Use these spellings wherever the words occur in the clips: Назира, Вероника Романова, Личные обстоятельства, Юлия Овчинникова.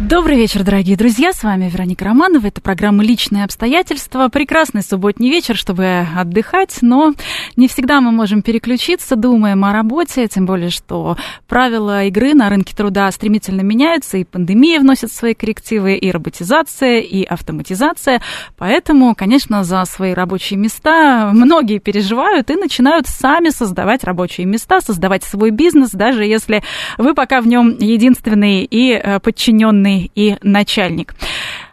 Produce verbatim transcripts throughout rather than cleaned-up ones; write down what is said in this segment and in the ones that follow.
Добрый вечер, дорогие друзья. С вами Вероника Романова. Это программа «Личные обстоятельства». Прекрасный субботний вечер, чтобы отдыхать, но не всегда мы можем переключиться, думаем о работе, тем более, что правила игры на рынке труда стремительно меняются, и пандемия вносит свои коррективы, и роботизация, и автоматизация. Поэтому, конечно, за свои рабочие места многие переживают и начинают сами создавать рабочие места, создавать свой бизнес, даже если вы пока в нем единственный и подчиненный, и начальник.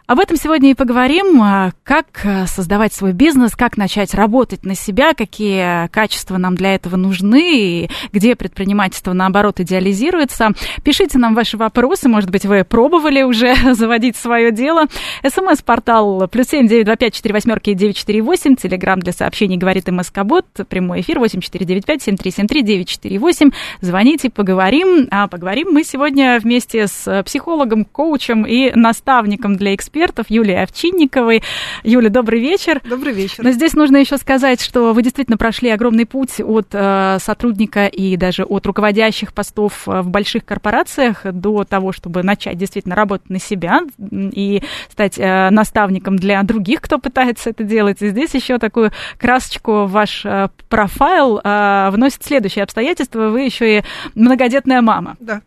Об этом сегодня и поговорим, как создавать свой бизнес, как начать работать на себя, какие качества нам для этого нужны, и где предпринимательство, наоборот, идеализируется. Пишите нам ваши вопросы, может быть, вы пробовали уже заводить свое дело. СМС-портал плюс семь девятьсот двадцать пять сорок восемь девятьсот сорок восемь, телеграмм для сообщений говорит МСК-бот, прямой эфир восемь четыре девять пять семь три семь три девять четыре восемь. Звоните, поговорим. А поговорим мы сегодня вместе с психологом, коучем и наставником для экспертов, Юлией Овчинниковой. Юля, добрый вечер. Добрый вечер. Но здесь нужно еще сказать, что вы действительно прошли огромный путь от э, сотрудника и даже от руководящих постов в больших корпорациях до того, чтобы начать действительно работать на себя и стать э, наставником для других, кто пытается это делать. И здесь еще такую красочку в ваш э, профайл э, вносит следующее обстоятельство. Вы еще и многодетная мама. Да.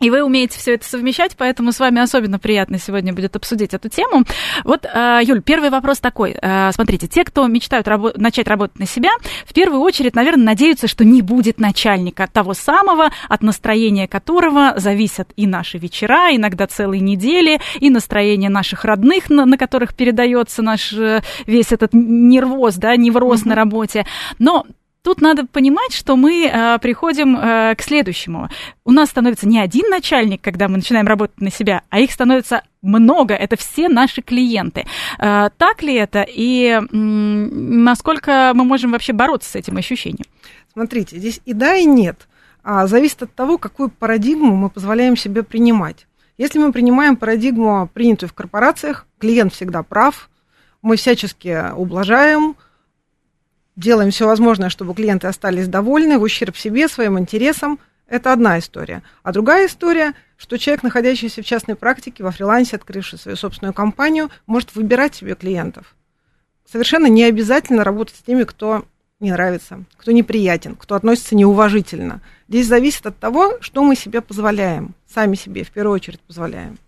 И вы умеете все это совмещать, поэтому с вами особенно приятно сегодня будет обсудить эту тему. Вот, Юль, первый вопрос такой. Смотрите, те, кто мечтают рабо- начать работать на себя, в первую очередь, наверное, надеются, что не будет начальника того самого, от настроения которого зависят и наши вечера, иногда целые недели, и настроение наших родных, на, на которых передается наш весь этот нервоз, да, невроз mm-hmm. на работе. Но тут надо понимать, что мы э, приходим э, к следующему. У нас становится не один начальник, когда мы начинаем работать на себя, а их становится много. Это все наши клиенты. Э, так ли это? И э, насколько мы можем вообще бороться с этим ощущением? Смотрите, здесь и да, и нет. А, зависит от того, какую парадигму мы позволяем себе принимать. Если мы принимаем парадигму, принятую в корпорациях, клиент всегда прав, мы всячески ублажаем, делаем все возможное, чтобы клиенты остались довольны, в ущерб себе, своим интересам. Это одна история. А другая история, что человек, находящийся в частной практике, во фрилансе, открывший свою собственную компанию, может выбирать себе клиентов. Совершенно не обязательно работать с теми, кто не нравится, кто неприятен, кто относится неуважительно. Здесь зависит от того, что мы себе позволяем, сами себе в первую очередь позволяем.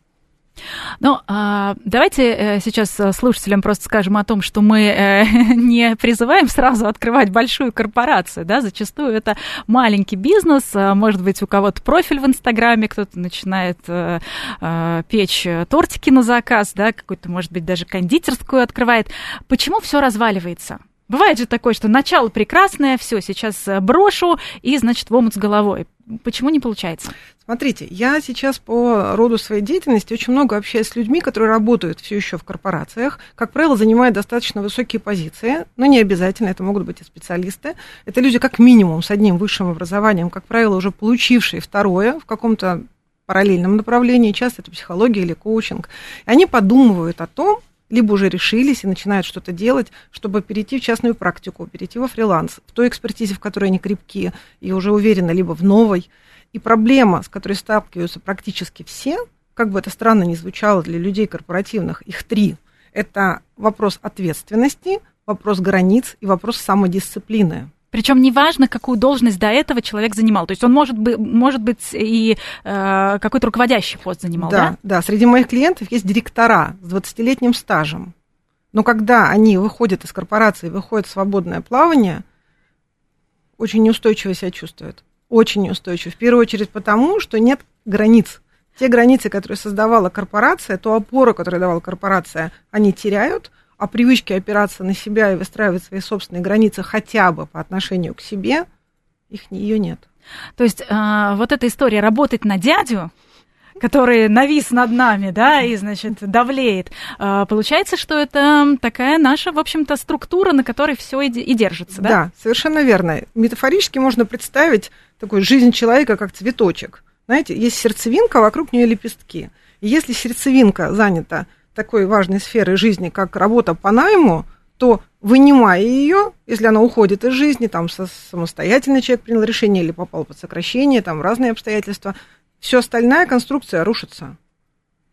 Ну, давайте сейчас слушателям просто скажем о том, что мы не призываем сразу открывать большую корпорацию, да, зачастую это маленький бизнес, может быть, у кого-то профиль в Инстаграме, кто-то начинает печь тортики на заказ, да, какую-то, может быть, даже кондитерскую открывает. Почему все разваливается? Бывает же такое, что начало прекрасное, все, сейчас брошу и, значит, в омут с головой. Почему не получается? Смотрите, я сейчас по роду своей деятельности очень много общаюсь с людьми, которые работают все еще в корпорациях, как правило, занимают достаточно высокие позиции, но не обязательно, это могут быть и специалисты. Это люди как минимум с одним высшим образованием, как правило, уже получившие второе в каком-то параллельном направлении, часто это психология или коучинг. И они подумывают о том, либо уже решились и начинают что-то делать, чтобы перейти в частную практику, перейти во фриланс, в той экспертизе, в которой они крепки и уже уверены, либо в новой. И проблема, с которой сталкиваются практически все, как бы это странно ни звучало для людей корпоративных, их три. Это вопрос ответственности, вопрос границ и вопрос самодисциплины. Причем неважно, какую должность до этого человек занимал. То есть он, может быть, может быть и э, какой-то руководящий пост занимал, да? Да, да. Среди моих клиентов есть директора с двадцатилетним стажем. Но когда они выходят из корпорации, выходят в свободное плавание, очень неустойчиво себя чувствуют. Очень неустойчиво. В первую очередь потому, что нет границ. Те границы, которые создавала корпорация, ту опору, которую давала корпорация, они теряют. А привычки опираться на себя и выстраивать свои собственные границы хотя бы по отношению к себе, их, ее нет. То есть э, вот эта история работать на дядю, который навис над нами, да, и, значит, давлеет. А, получается, что это такая наша, в общем-то, структура, на которой все и держится, да? Да, совершенно верно. Метафорически можно представить такую жизнь человека как цветочек. Знаете, есть сердцевинка, вокруг нее лепестки. И если сердцевинка занята такой важной сферой жизни, как работа по найму, то, вынимая ее, если она уходит из жизни, там самостоятельно человек принял решение или попал под сокращение, там разные обстоятельства, все остальная конструкция рушится.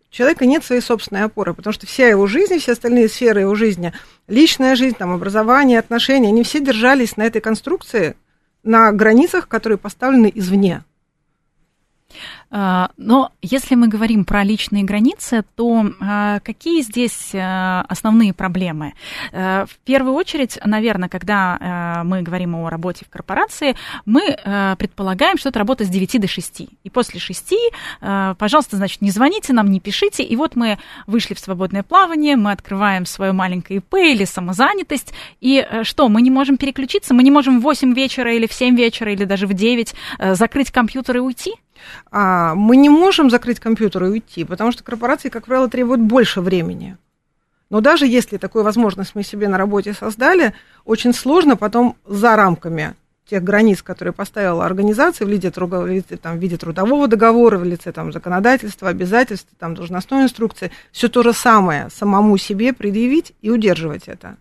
У человека нет своей собственной опоры, потому что вся его жизнь, все остальные сферы его жизни, личная жизнь, там, образование, отношения, они все держались на этой конструкции, на границах, которые поставлены извне. Но если мы говорим про личные границы, то какие здесь основные проблемы? В первую очередь, наверное, когда мы говорим о работе в корпорации, мы предполагаем, что это работа с девяти до шести. И после шести, пожалуйста, значит, не звоните нам, не пишите. И вот мы вышли в свободное плавание, мы открываем свое маленькое ИП или самозанятость. И что, мы не можем переключиться? Мы не можем в восемь вечера или в семь вечера или даже в девять закрыть компьютер и уйти? А, мы не можем закрыть компьютер и уйти, потому что корпорации, как правило, требуют больше времени. Но даже если такую возможность мы себе на работе создали, очень сложно потом за рамками тех границ, которые поставила организация в виде, в виде, там, в виде трудового договора, в лице там, законодательства, обязательств, там, должностной инструкции, все то же самое самому себе предъявить и удерживать это.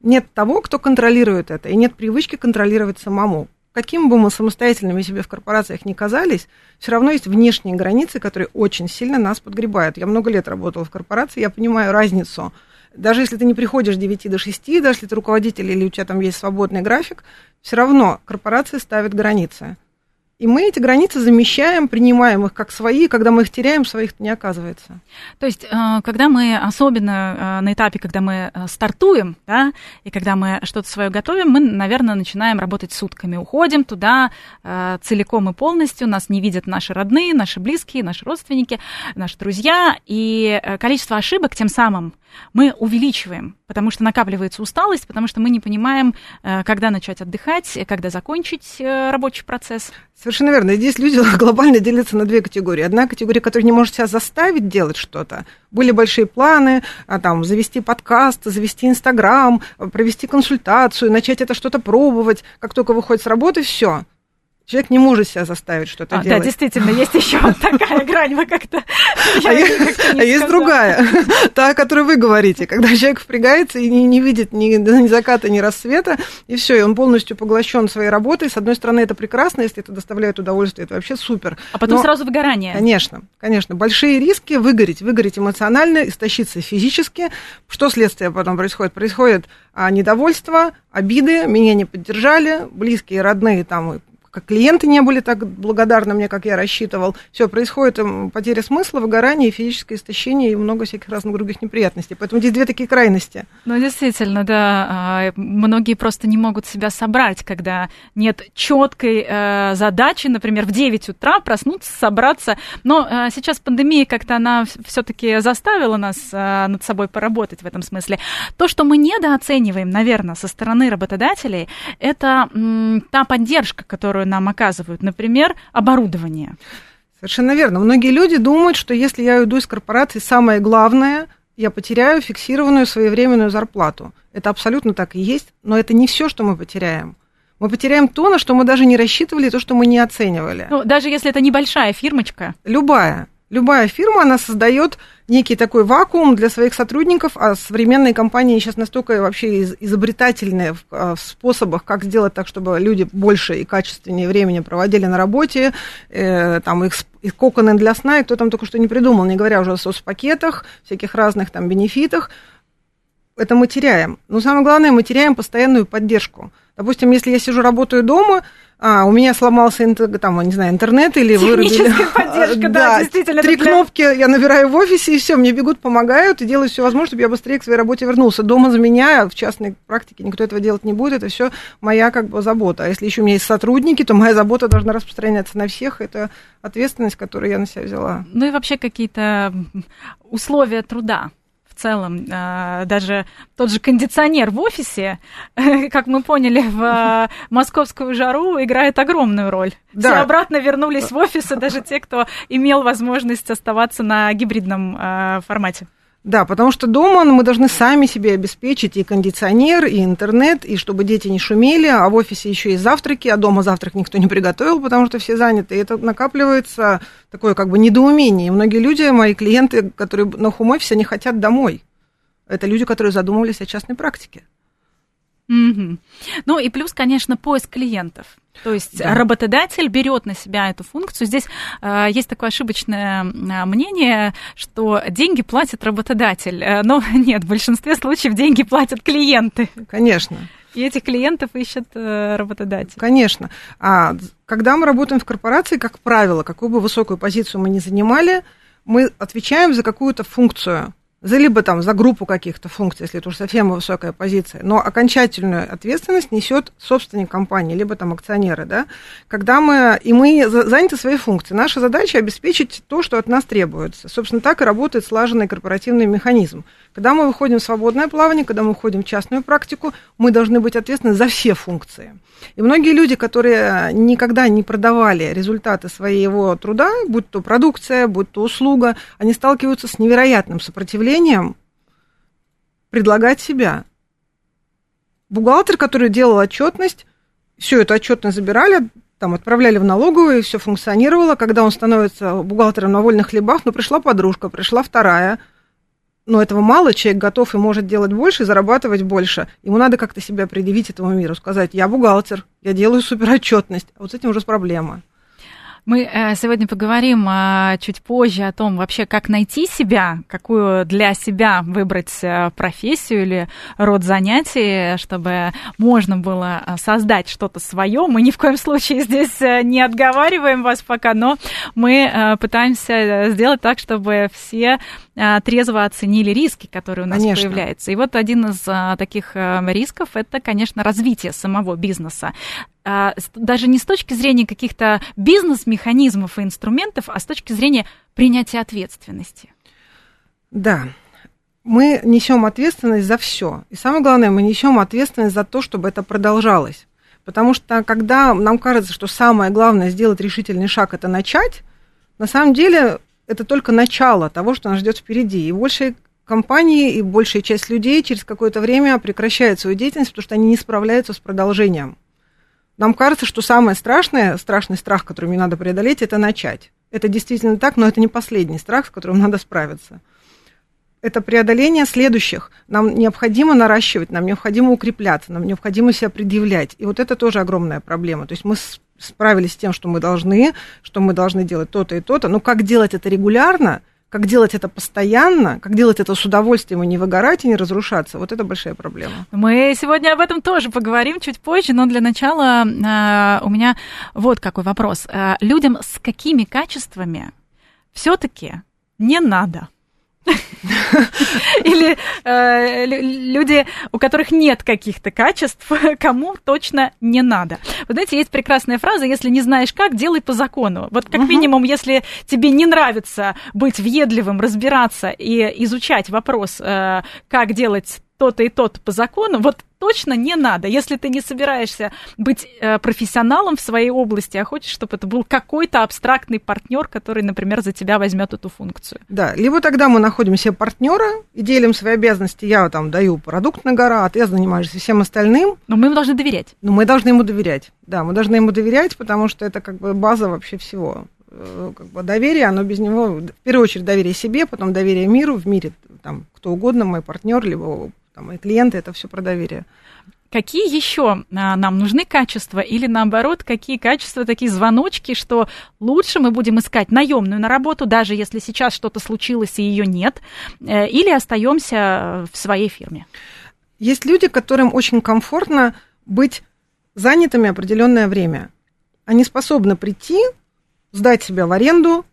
Нет того, кто контролирует это, и нет привычки контролировать самому. Каким бы мы самостоятельными себе в корпорациях ни казались, все равно есть внешние границы, которые очень сильно нас подгребают. Я много лет работала в корпорации, я понимаю разницу. Даже если ты не приходишь с девяти до шести, даже если ты руководитель или у тебя там есть свободный график, все равно корпорации ставят границы. И мы эти границы замещаем, принимаем их как свои, когда мы их теряем, своих-то не оказывается. То есть, когда мы, особенно на этапе, когда мы стартуем, да, и когда мы что-то свое готовим, мы, наверное, начинаем работать сутками, уходим туда целиком и полностью, нас не видят наши родные, наши близкие, наши родственники, наши друзья, и количество ошибок тем самым мы увеличиваем, потому что накапливается усталость, потому что мы не понимаем, когда начать отдыхать, когда закончить рабочий процесс. Совершенно верно. Здесь люди глобально делятся на две категории. Одна категория, которая не может себя заставить делать что-то. Были большие планы, там, завести подкаст, завести Инстаграм, провести консультацию, начать это что-то пробовать. Как только выходит с работы, все. Человек не может себя заставить что-то а, делать. Да, действительно, есть еще вот такая грань, вы как-то... А есть другая, та, о которой вы говорите, когда человек впрягается и не видит ни заката, ни рассвета, и все, и он полностью поглощен своей работой. С одной стороны, это прекрасно, если это доставляет удовольствие, это вообще супер. А потом сразу выгорание. Конечно, конечно. Большие риски выгореть, выгореть эмоционально, истощиться физически. Что следствие потом происходит? Происходит недовольство, обиды, меня не поддержали, близкие, родные там и как клиенты не были так благодарны мне, как я рассчитывал. Все, происходит потеря смысла, выгорание, физическое истощение и много всяких разных других неприятностей. Поэтому здесь две такие крайности. Ну, действительно, да. Многие просто не могут себя собрать, когда нет четкой э, задачи, например, в девять утра проснуться, собраться. Но э, сейчас пандемия как-то она все-таки заставила нас э, над собой поработать в этом смысле. То, что мы недооцениваем, наверное, со стороны работодателей, это м, та поддержка, которую нам оказывают, например, оборудование. Совершенно верно. Многие люди думают, что если я уйду из корпорации, самое главное, я потеряю фиксированную своевременную зарплату. Это абсолютно так и есть, но это не все, что мы потеряем. Мы потеряем то, на что мы даже не рассчитывали, то, что мы не оценивали. Ну, даже если это небольшая фирмочка. Любая. Любая фирма, она создает некий такой вакуум для своих сотрудников, а современные компании сейчас настолько вообще изобретательные в способах, как сделать так, чтобы люди больше и качественнее времени проводили на работе, э, там их и коконы для сна, и кто там только что не придумал, не говоря уже о соцпакетах, всяких разных там бенефитах. Это мы теряем. Но самое главное, мы теряем постоянную поддержку. Допустим, если я сижу, работаю дома, а, у меня сломался там, не знаю, интернет или вырубили... Техническая поддержка, да, действительно. Три кнопки я набираю в офисе, и все, мне бегут, помогают, и делают все возможное, чтобы я быстрее к своей работе вернулся. Дома за меня, в частной практике, никто этого делать не будет, это все моя как бы забота. А если еще у меня есть сотрудники, то моя забота должна распространяться на всех, это ответственность, которую я на себя взяла. Ну и вообще какие-то условия труда. В целом. Даже тот же кондиционер в офисе, как мы поняли, в московскую жару играет огромную роль. Да. Все обратно вернулись в офисы, даже те, кто имел возможность оставаться на гибридном формате. Да, потому что дома мы должны сами себе обеспечить и кондиционер, и интернет, и чтобы дети не шумели, а в офисе еще и завтраки, а дома завтрак никто не приготовил, потому что все заняты. И это накапливается такое как бы недоумение. И многие люди, мои клиенты, которые на хоум-офисе, они хотят домой. Это люди, которые задумывались о частной практике. Mm-hmm. Ну и плюс, конечно, поиск клиентов. То есть да. Работодатель берет на себя эту функцию. Здесь э, есть такое ошибочное мнение, что деньги платит работодатель. Э, но нет, в большинстве случаев деньги платят клиенты. Конечно. И этих клиентов ищет э, работодатель. Конечно. А когда мы работаем в корпорации, как правило, какую бы высокую позицию мы ни занимали, мы отвечаем за какую-то функцию. За либо там за группу каких-то функций, если это уж совсем высокая позиция, но окончательную ответственность несет собственник компании, либо там акционеры, да, когда мы, и мы заняты своей функцией. Наша задача обеспечить то, что от нас требуется. Собственно, так и работает слаженный корпоративный механизм. Когда мы выходим в свободное плавание, когда мы уходим в частную практику, мы должны быть ответственны за все функции. И многие люди, которые никогда не продавали результаты своего труда, будь то продукция, будь то услуга, они сталкиваются с невероятным сопротивлением предлагать себя. Бухгалтер, который делал отчетность, всю эту отчетность забирали, там, отправляли в налоговую, и все функционировало. Когда он становится бухгалтером на вольных хлебах, ну, пришла подружка, пришла вторая. Но этого мало, человек готов и может делать больше, и зарабатывать больше. Ему надо как-то себя предъявить этому миру, сказать, я бухгалтер, я делаю суперотчетность. А вот с этим уже проблема. Мы сегодня поговорим чуть позже о том, вообще, как найти себя, какую для себя выбрать профессию или род занятий, чтобы можно было создать что-то свое. Мы ни в коем случае здесь не отговариваем вас пока, но мы пытаемся сделать так, чтобы все трезво оценили риски, которые у нас конечно. Появляются. И вот один из таких рисков – это, конечно, развитие самого бизнеса. Даже не с точки зрения каких-то бизнес-механизмов и инструментов, а с точки зрения принятия ответственности. Да, мы несем ответственность за все. И самое главное, мы несем ответственность за то, чтобы это продолжалось. Потому что когда нам кажется, что самое главное сделать решительный шаг – это начать, на самом деле это только начало того, что нас ждет впереди. И большая компания, и большая часть людей через какое-то время прекращает свою деятельность, потому что они не справляются с продолжением. Нам кажется, что самое страшное, страшный страх, который мне надо преодолеть, это начать. Это действительно так, но это не последний страх, с которым надо справиться. Это преодоление следующих. Нам необходимо наращивать, нам необходимо укрепляться, нам необходимо себя предъявлять. И вот это тоже огромная проблема. То есть мы справились с тем, что мы должны, что мы должны делать то-то и то-то. Но как делать это регулярно, как делать это постоянно, как делать это с удовольствием и не выгорать, и не разрушаться. Вот это большая проблема. Мы сегодня об этом тоже поговорим чуть позже, но для начала э, у меня вот какой вопрос. Э, людям с какими качествами все-таки не надо? Или э, люди, у которых нет каких-то качеств, кому точно не надо. Вы знаете, есть прекрасная фраза: если не знаешь как, делай по закону. Вот как угу. минимум, если тебе не нравится быть въедливым, разбираться и изучать вопрос, э, как делать то-то и то-то по закону, вот точно не надо. Если ты не собираешься быть профессионалом в своей области, а хочешь, чтобы это был какой-то абстрактный партнер, который, например, за тебя возьмет эту функцию. Да, либо тогда мы находим себе партнера и делим свои обязанности. Я там даю продукт на гора, а ты занимаешься всем остальным. Но мы ему должны доверять. Но мы должны ему доверять. Да, мы должны ему доверять, потому что это как бы база вообще всего. Как бы доверие, оно без него, в первую очередь, доверие себе, потом доверие миру, в мире там кто угодно, мой партнер, либо мои клиенты, это все про доверие. Какие еще нам нужны качества, или наоборот, какие качества, такие звоночки, что лучше мы будем искать наемную на работу, даже если сейчас что-то случилось и ее нет, или остаемся в своей фирме? Есть люди, которым очень комфортно быть занятыми определенное время. Они способны прийти, сдать себя в аренду,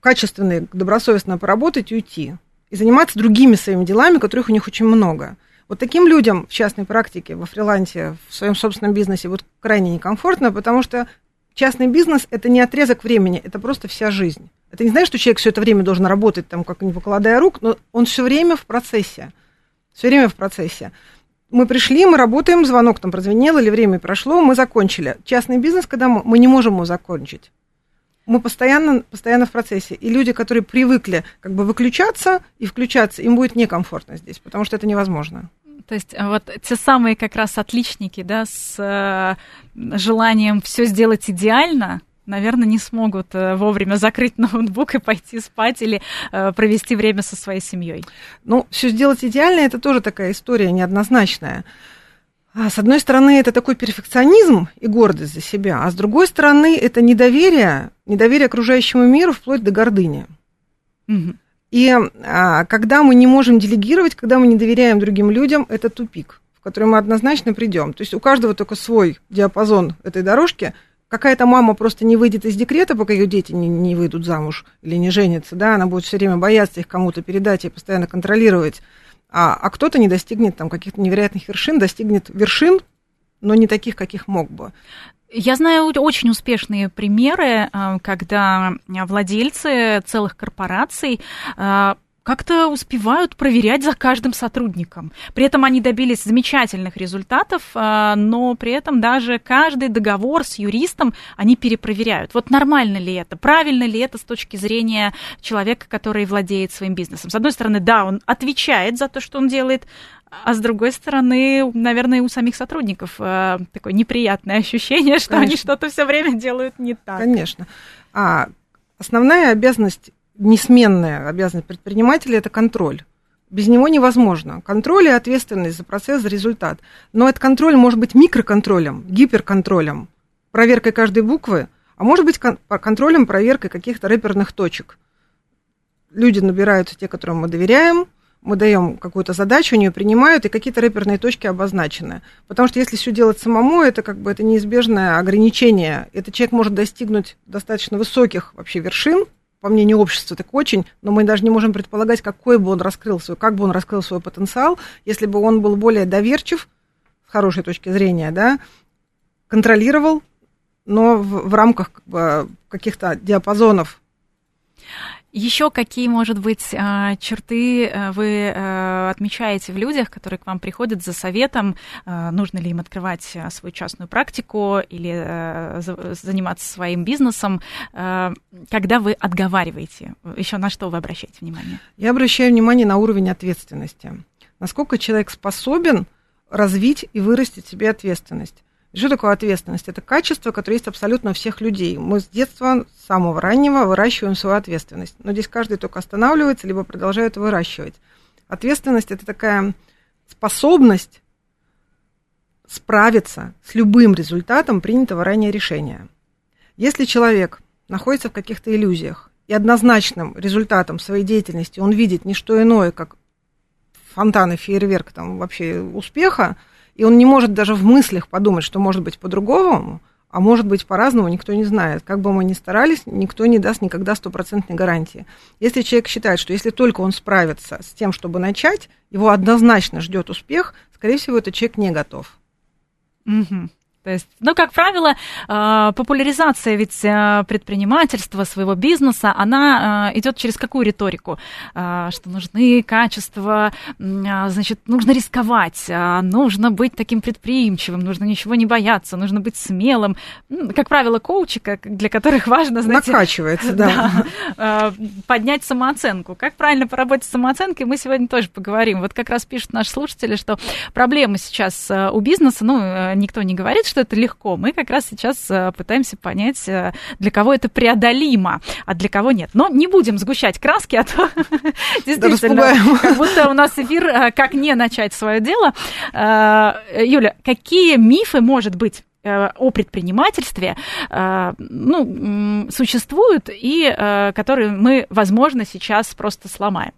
качественно, добросовестно поработать и уйти. И заниматься другими своими делами, которых у них очень много. Вот таким людям в частной практике, во фрилансе, в своем собственном бизнесе вот крайне некомфортно, потому что частный бизнес – это не отрезок времени, это просто вся жизнь. Это не значит, что человек все это время должен работать, там, как не покладая рук, но он все время в процессе. Все время в процессе. Мы пришли, мы работаем, звонок там прозвенел, или время прошло, мы закончили. Частный бизнес, когда мы, мы не можем его закончить. Мы постоянно, постоянно в процессе. И люди, которые привыкли как бы выключаться и включаться, им будет некомфортно здесь, потому что это невозможно. То есть вот те самые как раз отличники, да, с э, желанием все сделать идеально, наверное, не смогут э, вовремя закрыть ноутбук и пойти спать или э, провести время со своей семьей. Ну, все сделать идеально – это тоже такая история неоднозначная. А, с одной стороны, это такой перфекционизм и гордость за себя, а с другой стороны, это недоверие, недоверие окружающему миру вплоть до гордыни. Угу. И а, когда мы не можем делегировать, когда мы не доверяем другим людям, это тупик, в который мы однозначно придем. То есть у каждого только свой диапазон этой дорожки. Какая-то мама просто не выйдет из декрета, пока ее дети не, не выйдут замуж или не женятся, да, она будет все время бояться их кому-то передать и постоянно контролировать. А, а кто-то не достигнет там каких-то невероятных вершин, достигнет вершин, но не таких, каких мог бы. Я знаю очень успешные примеры, когда владельцы целых корпораций как-то успевают проверять за каждым сотрудником. При этом они добились замечательных результатов, но при этом даже каждый договор с юристом они перепроверяют. Вот нормально ли это, правильно ли это с точки зрения человека, который владеет своим бизнесом. С одной стороны, да, он отвечает за то, что он делает, а с другой стороны, наверное, у самих сотрудников э, такое неприятное ощущение, что Конечно. Они что-то все время делают не так. Конечно. А основная обязанность, несменная обязанность предпринимателя – это контроль. Без него невозможно. Контроль и ответственность за процесс, за результат. Но этот контроль может быть микроконтролем, гиперконтролем, проверкой каждой буквы, а может быть кон- контролем, проверкой каких-то рэперных точек. Люди набираются те, которым мы доверяем, мы даем какую-то задачу, у нее принимают, и какие-то рэперные точки обозначены. Потому что если все делать самому, это как бы это неизбежное ограничение. Этот человек может достигнуть достаточно высоких вообще вершин, по мнению общества, так очень, но мы даже не можем предполагать, какой бы он раскрыл свой, как бы он раскрыл свой потенциал, если бы он был более доверчив, с хорошей точки зрения, да, контролировал, но в, в рамках как бы каких-то диапазонов. Еще какие, может быть, черты вы отмечаете в людях, которые к вам приходят за советом? Нужно ли им открывать свою частную практику или заниматься своим бизнесом? Когда вы отговариваете? Еще на что вы обращаете внимание? Я обращаю внимание на уровень ответственности. Насколько человек способен развить и вырастить в себе ответственность? Что такое ответственность? Это качество, которое есть абсолютно у всех людей. Мы с детства, с самого раннего, выращиваем свою ответственность. Но здесь каждый только останавливается, либо продолжает выращивать. Ответственность – это такая способность справиться с любым результатом принятого ранее решения. Если человек находится в каких-то иллюзиях, и однозначным результатом своей деятельности он видит не что иное, как фонтан и фейерверк там, вообще успеха, и он не может даже в мыслях подумать, что может быть по-другому, а может быть по-разному, никто не знает. Как бы мы ни старались, никто не даст никогда стопроцентной гарантии. Если человек считает, что если только он справится с тем, чтобы начать, его однозначно ждет успех, скорее всего, этот человек не готов. Угу. То есть, ну, как правило, популяризация ведь предпринимательства, своего бизнеса, она идет через какую риторику? Что нужны качества, значит, нужно рисковать, нужно быть таким предприимчивым, нужно ничего не бояться, нужно быть смелым. Как правило, коучи, для которых важно, знаете... Накачивается, да. да. Поднять самооценку. Как правильно поработать с самооценкой, мы сегодня тоже поговорим. Вот как раз пишут наши слушатели, что проблемы сейчас у бизнеса, ну, никто не говорит, что это легко. Мы как раз сейчас пытаемся понять, для кого это преодолимо, а для кого нет. Но не будем сгущать краски, а то действительно, как будто у нас эфир «Как не начать свое дело». Юля, какие мифы, может быть, о предпринимательстве ну, существуют и которые мы, возможно, сейчас просто сломаем?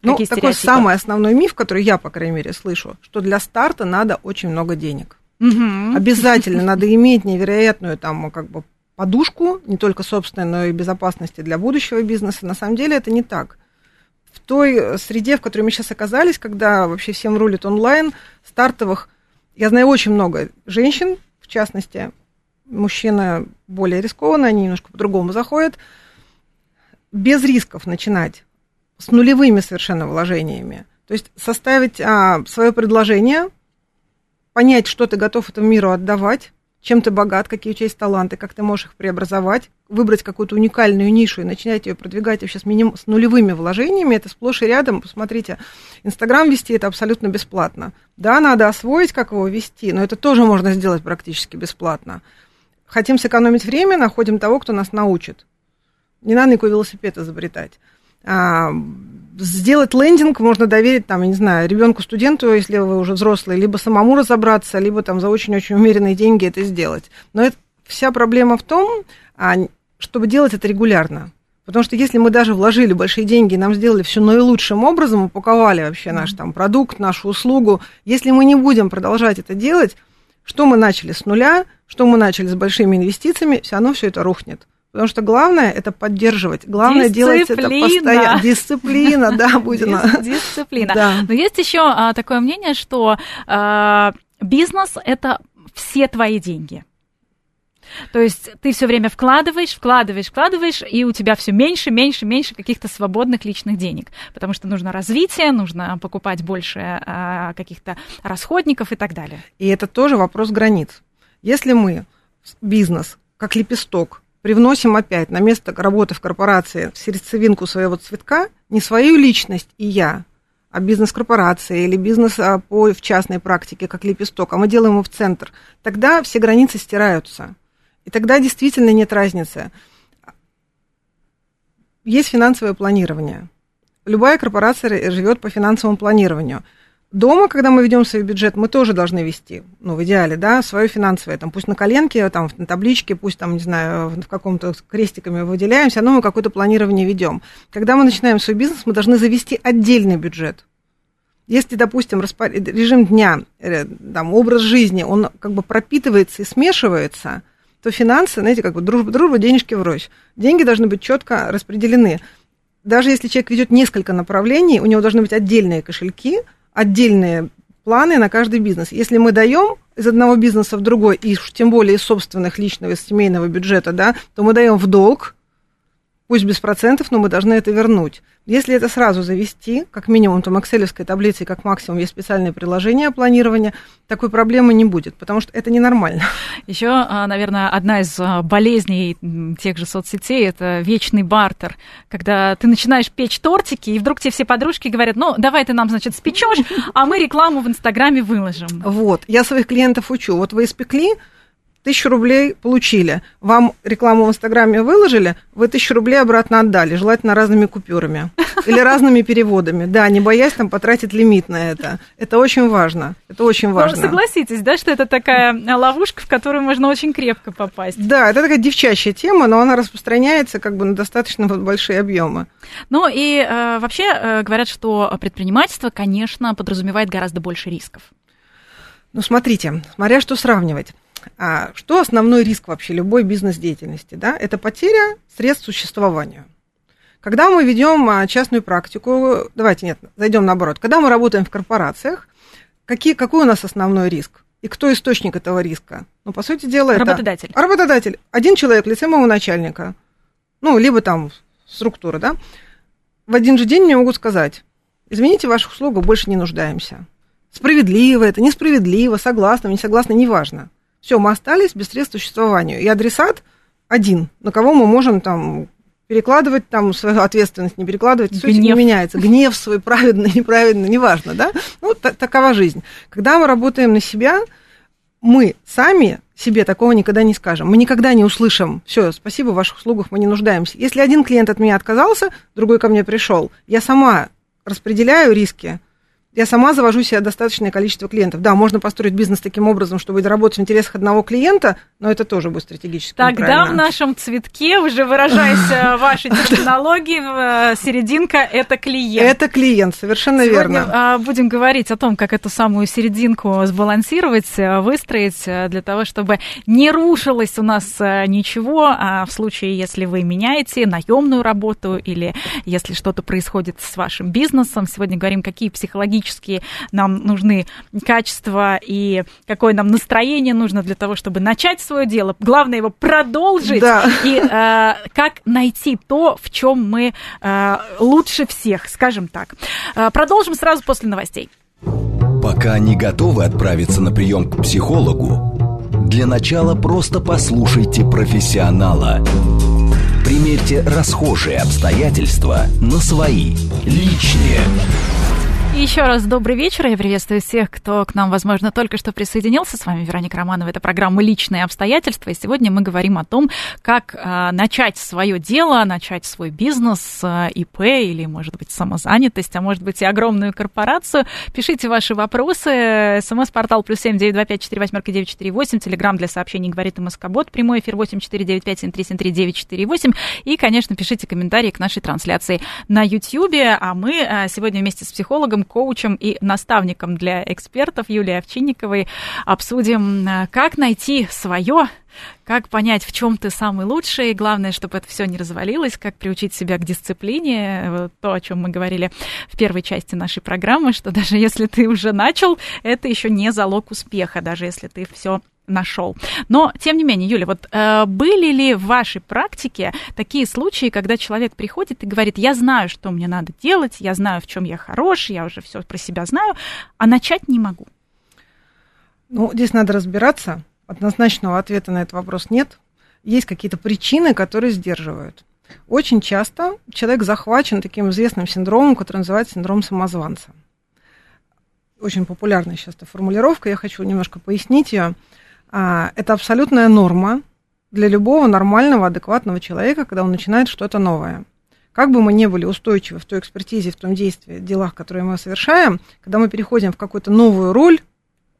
Ну, такой самый основной миф, который я, по крайней мере, слышу, что для старта надо очень много денег. Угу. Обязательно надо иметь невероятную там, как бы, подушку, не только собственную, но и безопасности для будущего бизнеса. На самом деле это не так. В той среде, в которой мы сейчас оказались, когда вообще всем рулит онлайн, стартовых, я знаю очень много женщин, в частности, мужчины более рискованные, они немножко по-другому заходят. без рисков начинать, с нулевыми совершенно вложениями. То есть составить а, свое предложение, понять, что ты готов этому миру отдавать, чем ты богат, какие у тебя есть таланты, как ты можешь их преобразовать, выбрать какую-то уникальную нишу и начинать ее продвигать вообще с, миним... с нулевыми вложениями, это сплошь и рядом. Посмотрите, Инстаграм вести это абсолютно бесплатно. Да, надо освоить, как его вести, но это тоже можно сделать практически бесплатно. Хотим сэкономить время, находим того, кто нас научит. Не надо никакой велосипед изобретать. А, сделать лендинг можно доверить, там, я не знаю, ребенку-студенту, если вы уже взрослый, либо самому разобраться, либо там за очень-очень умеренные деньги это сделать. Но это, вся проблема в том, а, чтобы делать это регулярно. Потому что если мы даже вложили большие деньги, нам сделали все наилучшим образом, упаковали вообще наш там, продукт, нашу услугу, если мы не будем продолжать это делать, что мы начали с нуля, что мы начали с большими инвестициями, все равно все это рухнет. Потому что главное – это поддерживать. Главное – делать это постоянно. Дисциплина, да, будет она. Дисциплина. Но есть еще такое мнение, что бизнес – это все твои деньги. То есть ты все время вкладываешь, вкладываешь, вкладываешь, и у тебя все меньше, меньше, меньше каких-то свободных личных денег, потому что нужно развитие, нужно покупать больше каких-то расходников и так далее. И это тоже вопрос границ. Если мы бизнес как лепесток привносим опять на место работы в корпорации в сердцевинку своего цветка, не свою личность и я, а бизнес-корпорации или бизнес по, в частной практике, как лепесток, а мы делаем его в центр, тогда все границы стираются. И тогда действительно нет разницы. Есть финансовое планирование. Любая корпорация живет по финансовому планированию. Дома, когда мы ведем свой бюджет, мы тоже должны вести, ну, в идеале, да, свое финансовое, там, пусть на коленке, там, на табличке, пусть, там, не знаю, в каком-то крестиками выделяем, все равно мы какое-то планирование ведем. Когда мы начинаем свой бизнес, мы должны завести отдельный бюджет. Если, допустим, режим дня, там, образ жизни, он как бы пропитывается и смешивается, то финансы, знаете, как бы дружба, дружба, денежки врозь. Деньги должны быть четко распределены. Даже если человек ведет несколько направлений, у него должны быть отдельные кошельки, отдельные планы на каждый бизнес. Если мы даем из одного бизнеса в другой, и тем более из собственных, личного, из семейного бюджета, да, то мы даем в долг, пусть без процентов, но мы должны это вернуть. Если это сразу завести, как минимум там экселевской таблицей, как максимум есть специальные приложения о планировании, такой проблемы не будет, потому что это ненормально. Еще, наверное, одна из болезней тех же соцсетей – это вечный бартер, когда ты начинаешь печь тортики, и вдруг тебе все подружки говорят, ну, давай ты нам, значит, спечешь, а мы рекламу в Инстаграме выложим. Вот, я своих клиентов учу. Вот вы испекли, Тысячу рублей получили, вам рекламу в Инстаграме выложили, вы тысячу рублей обратно отдали, желательно разными купюрами или разными переводами. Да, не боясь там потратить лимит на это. Это очень важно. Это очень важно. Ну, согласитесь, да, что это такая ловушка, в которую можно очень крепко попасть. Да, это такая девчачья тема, но она распространяется как бы на достаточно большие объемы. Ну и э, вообще э, говорят, что предпринимательство, конечно, подразумевает гораздо больше рисков. Ну смотрите, смотря что сравнивать. А что основной риск вообще любой бизнес-деятельности? Да? Это потеря средств к существованию. Когда мы ведем частную практику, давайте, нет, зайдем наоборот. Когда мы работаем в корпорациях, какие, какой у нас основной риск? И кто источник этого риска? Ну, по сути дела, это... Работодатель. Работодатель. Один человек в лице моего начальника. Ну, либо там структура, да? В один же день мне могут сказать, извините, ваших услуг больше не нуждаемся. Справедливо это, несправедливо, согласны, не согласны, неважно. Все, мы остались без средств к существованию. И адресат один, на кого мы можем там, перекладывать там, свою ответственность, не перекладывать, все не меняется. Гнев свой, праведный, неправедный, неважно, да? Ну, та- такова жизнь. Когда мы работаем на себя, мы сами себе такого никогда не скажем. Мы никогда не услышим, все, спасибо, в ваших услугах мы не нуждаемся. Если один клиент от меня отказался, другой ко мне пришел, я сама распределяю риски, я сама завожу себе достаточное количество клиентов. Да, можно построить бизнес таким образом, чтобы работать в интересах одного клиента, но это тоже будет стратегически неправильно. Тогда в нашем цветке, уже выражаясь вашей терминологией, серединка – это клиент. Это клиент, совершенно верно. Сегодня будем говорить о том, как эту самую серединку сбалансировать, выстроить, для того, чтобы не рушилось у нас ничего, а в случае, если вы меняете наемную работу или если что-то происходит с вашим бизнесом. Сегодня говорим, какие психологические психологические нам нужны качества и какое нам настроение нужно для того, чтобы начать свое дело. Главное его продолжить, да. И э, как найти то, в чем мы э, лучше всех, скажем так. Э, продолжим сразу после новостей. Пока не готовы отправиться на прием к психологу, для начала просто послушайте профессионала. Примерьте расхожие обстоятельства на свои, личные. Еще раз добрый вечер. Я приветствую всех, кто к нам, возможно, только что присоединился. С вами Вероника Романова. Это программа «Личные обстоятельства». И сегодня мы говорим о том, как э, начать свое дело, начать свой бизнес, э, ИП или, может быть, самозанятость, а может быть, и огромную корпорацию. Пишите ваши вопросы. СМС-портал плюс семь девять два пять четыре восемь девять четыре восемь. Телеграм для сообщений «Говорит МСК-бот». Прямой эфир восемь четыре девять пять семь три семь три девять четыре восемь. И, конечно, пишите комментарии к нашей трансляции на Ютьюбе. А мы сегодня вместе с психологом, коучем и наставником для экспертов Юлией Овчинниковой обсудим, как найти свое, как понять, в чем ты самый лучший, и главное, чтобы это все не развалилось, как приучить себя к дисциплине, то, о чем мы говорили в первой части нашей программы, что даже если ты уже начал, это еще не залог успеха, даже если ты все нашел. Но, тем не менее, Юля, вот э, были ли в вашей практике такие случаи, когда человек приходит и говорит: я знаю, что мне надо делать, я знаю, в чем я хорош, я уже все про себя знаю, а начать не могу? Ну, здесь надо разбираться. Однозначного ответа на этот вопрос нет. Есть какие-то причины, которые сдерживают. Очень часто человек захвачен таким известным синдромом, который называется синдром самозванца. Очень популярная сейчас эта формулировка, я хочу немножко пояснить ее. Это абсолютная норма для любого нормального, адекватного человека, когда он начинает что-то новое. Как бы мы ни были устойчивы в той экспертизе, в том действии, в делах, которые мы совершаем, когда мы переходим в какую-то новую роль,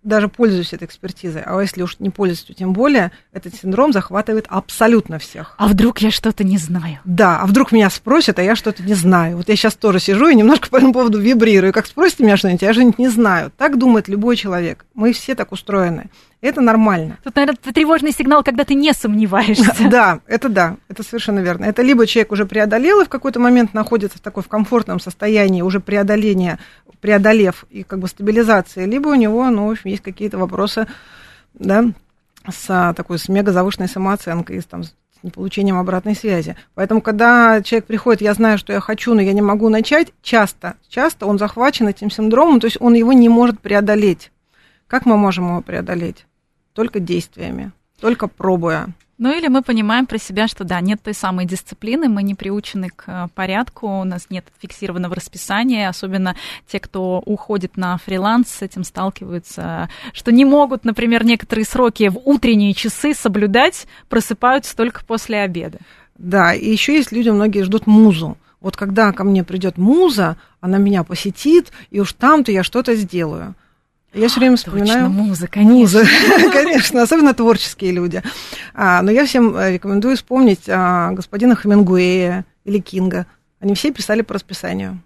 даже пользуясь этой экспертизой, а если уж не пользуюсь, то тем более, этот синдром захватывает абсолютно всех. А вдруг я что-то не знаю? Да, а вдруг меня спросят, а я что-то не знаю. Вот я сейчас тоже сижу и немножко по этому поводу вибрирую. Как спросите меня что-нибудь, я что-нибудь не знаю. Так думает любой человек. Мы все так устроены. Это нормально. Тут, наверное, тревожный сигнал, когда ты не сомневаешься. Да, это да, это совершенно верно. Это либо человек уже преодолел и в какой-то момент находится в такой в комфортном состоянии, уже преодоление, преодолев и как бы стабилизации, либо у него, ну, в общем, есть какие-то вопросы, да, с такой с мегазавышенной самооценкой, с, там, с неполучением обратной связи. Поэтому, когда человек приходит, я знаю, что я хочу, но я не могу начать, часто, часто он захвачен этим синдромом, то есть он его не может преодолеть. Как мы можем его преодолеть? Только действиями, только пробуя. Ну или мы понимаем про себя, что да, нет той самой дисциплины, мы не приучены к порядку, у нас нет фиксированного расписания, особенно те, кто уходит на фриланс, с этим сталкиваются, что не могут, например, некоторые сроки в утренние часы соблюдать, просыпаются только после обеда. Да, и еще есть люди, многие ждут музу. Вот когда ко мне придет муза, она меня посетит, и уж там-то я что-то сделаю. Я все время вспоминаю... Точно, муза, конечно. Муза, конечно, особенно творческие люди. А, но я всем рекомендую вспомнить а, господина Хемингуэя или Кинга. Они все писали по расписанию.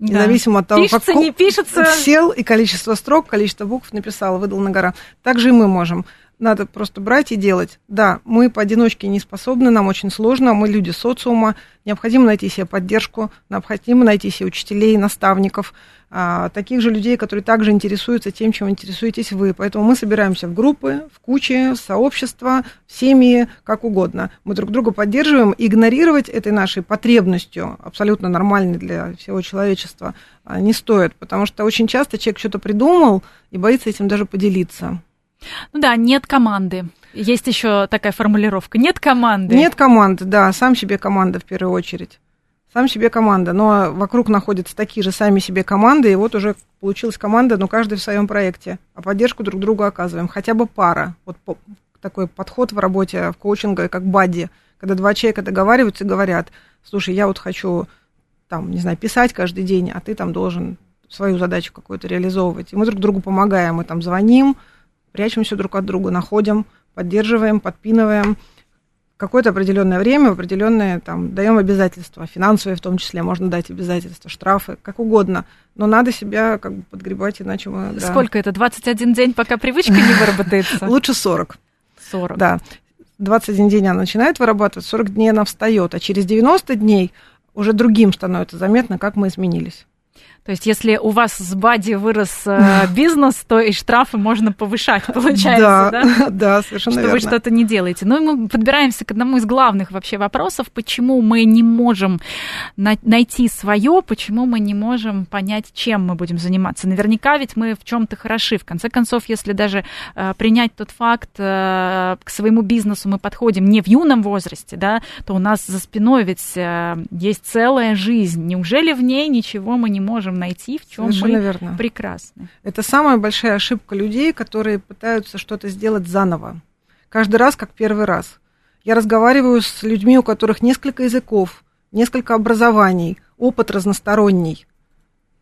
Да. Независимо от того, пишется, как не пишется. Сел и количество строк, количество букв написал, выдал на гора. Так же и мы можем. Надо просто брать и делать. Да, мы поодиночке не способны, нам очень сложно, мы люди социума, необходимо найти себе поддержку, необходимо найти себе учителей, наставников, таких же людей, которые также интересуются тем, чем интересуетесь вы. Поэтому мы собираемся в группы, в кучи, в сообщества, в семьи, как угодно. Мы друг друга поддерживаем. Игнорировать этой нашей потребностью, абсолютно нормальной для всего человечества, не стоит, потому что очень часто человек что-то придумал и боится этим даже поделиться. Ну да, нет команды. Есть еще такая формулировка. Нет команды. Нет команды, да. Сам себе команда в первую очередь. Сам себе команда. Но вокруг находятся такие же сами себе команды, и вот уже получилась команда, но каждый в своем проекте. А поддержку друг другу оказываем. Хотя бы пара. Вот такой подход в работе, в коучинге, как бадди. Когда два человека договариваются и говорят: слушай, я вот хочу, там, не знаю, писать каждый день, а ты там должен свою задачу какую-то реализовывать. И мы друг другу помогаем, мы там звоним, прячемся друг от друга, находим, поддерживаем, подпинываем. Какое-то определенное время, определенное, там, даем обязательства, финансовые в том числе, можно дать обязательства, штрафы, как угодно. Но надо себя как бы подгребать, иначе мы... Да. Сколько это? двадцать один день, пока привычка не выработается? Лучше сорок. сорок. Да. двадцать один день она начинает вырабатывать, сорок дней она встает, а через девяносто дней уже другим становится заметно, как мы изменились. То есть, если у вас с бади вырос э, бизнес, то и штрафы можно повышать, получается, да? Да, да, совершенно что верно. Что вы что-то не делаете. Ну, и мы подбираемся к одному из главных вообще вопросов, почему мы не можем на- найти свое, почему мы не можем понять, чем мы будем заниматься. Наверняка ведь мы в чем-то хороши. В конце концов, если даже э, принять тот факт, э, к своему бизнесу мы подходим не в юном возрасте, да, то у нас за спиной ведь э, есть целая жизнь. Неужели в ней ничего мы не можем найти, в чем мы верно. прекрасны. Это самая большая ошибка людей, которые пытаются что-то сделать заново. Каждый раз, как первый раз. Я разговариваю с людьми, у которых несколько языков, несколько образований, опыт разносторонний.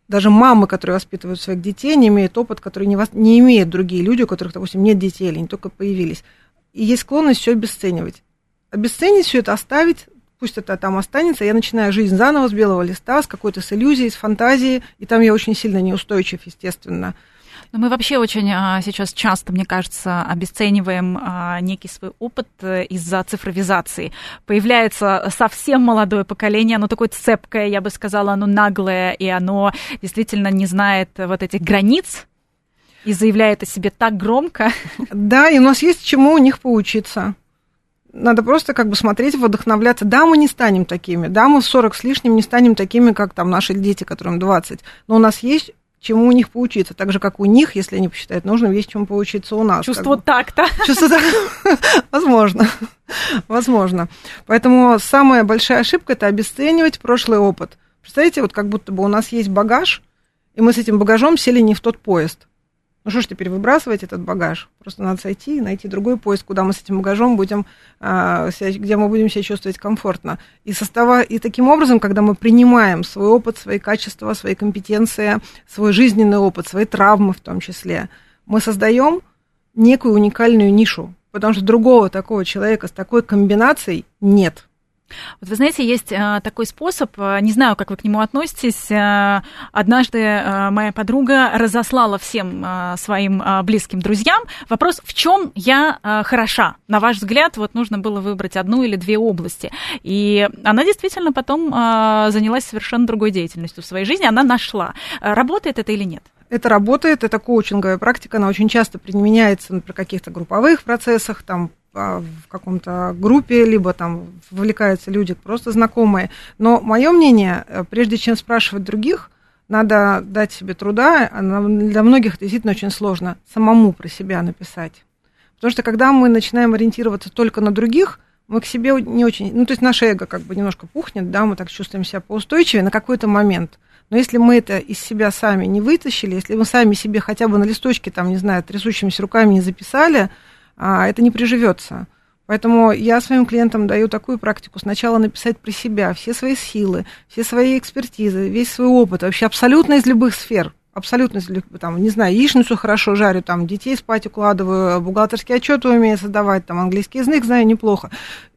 Даже мамы, которые воспитывают своих детей, не имеют опыт, который не, вас... не имеют другие люди, у которых, допустим, нет детей или они только появились. И есть склонность все обесценивать. Обесценить все это, оставить, пусть это там останется, я начинаю жизнь заново с белого листа, с какой-то с иллюзией, с фантазией, и там я очень сильно неустойчив, естественно. Но мы вообще очень а, сейчас часто, мне кажется, обесцениваем а, некий свой опыт из-за цифровизации. Появляется совсем молодое поколение, оно такое цепкое, я бы сказала, оно наглое, и оно действительно не знает вот этих границ и заявляет о себе так громко. Да, и у нас есть чему у них поучиться. Надо просто как бы смотреть, вдохновляться. Да, мы не станем такими, да, мы в сорок с лишним не станем такими, как там наши дети, которым двадцать, но у нас есть чему у них поучиться, так же, как у них, если они посчитают нужным, есть чему поучиться у нас. Чувство такта. Чувство такта. Возможно. Возможно. Поэтому самая большая ошибка – это обесценивать прошлый опыт. Представляете, вот как будто бы у нас есть багаж, и мы с этим багажом сели не в тот поезд. Ну что ж теперь выбрасывать этот багаж? Просто надо сойти и найти другой поезд, куда мы с этим багажом будем, где мы будем себя чувствовать комфортно. И, состава, и таким образом, когда мы принимаем свой опыт, свои качества, свои компетенции, свой жизненный опыт, свои травмы в том числе, мы создаем некую уникальную нишу, потому что другого такого человека с такой комбинацией нет. Вот вы знаете, есть э, такой способ, э, не знаю, как вы к нему относитесь. Э, однажды э, моя подруга разослала всем э, своим э, близким друзьям вопрос, в чем я э, хороша. На ваш взгляд, вот нужно было выбрать одну или две области. И она действительно потом э, занялась совершенно другой деятельностью в своей жизни, она нашла. Работает это или нет? Это работает, это коучинговая практика, она очень часто применяется, например, в каких-то групповых процессах, там, в каком-то группе, либо там вовлекаются люди просто знакомые. Но мое мнение, прежде чем спрашивать других, надо дать себе труда, для многих это действительно очень сложно, самому про себя написать. Потому что когда мы начинаем ориентироваться только на других, мы к себе не очень... Ну, то есть наше эго как бы немножко пухнет, да, мы так чувствуем себя поустойчивее на какой-то момент. Но если мы это из себя сами не вытащили, если мы сами себе хотя бы на листочке, там, не знаю, трясущимися руками не записали, а это не приживется. Поэтому я своим клиентам даю такую практику. Сначала написать про себя все свои силы, все свои экспертизы, весь свой опыт. Вообще абсолютно из любых сфер. Абсолютно из любых, там, не знаю, яичницу хорошо жарю, там, детей спать укладываю, бухгалтерские отчеты умею создавать, там, английский язык знаю неплохо,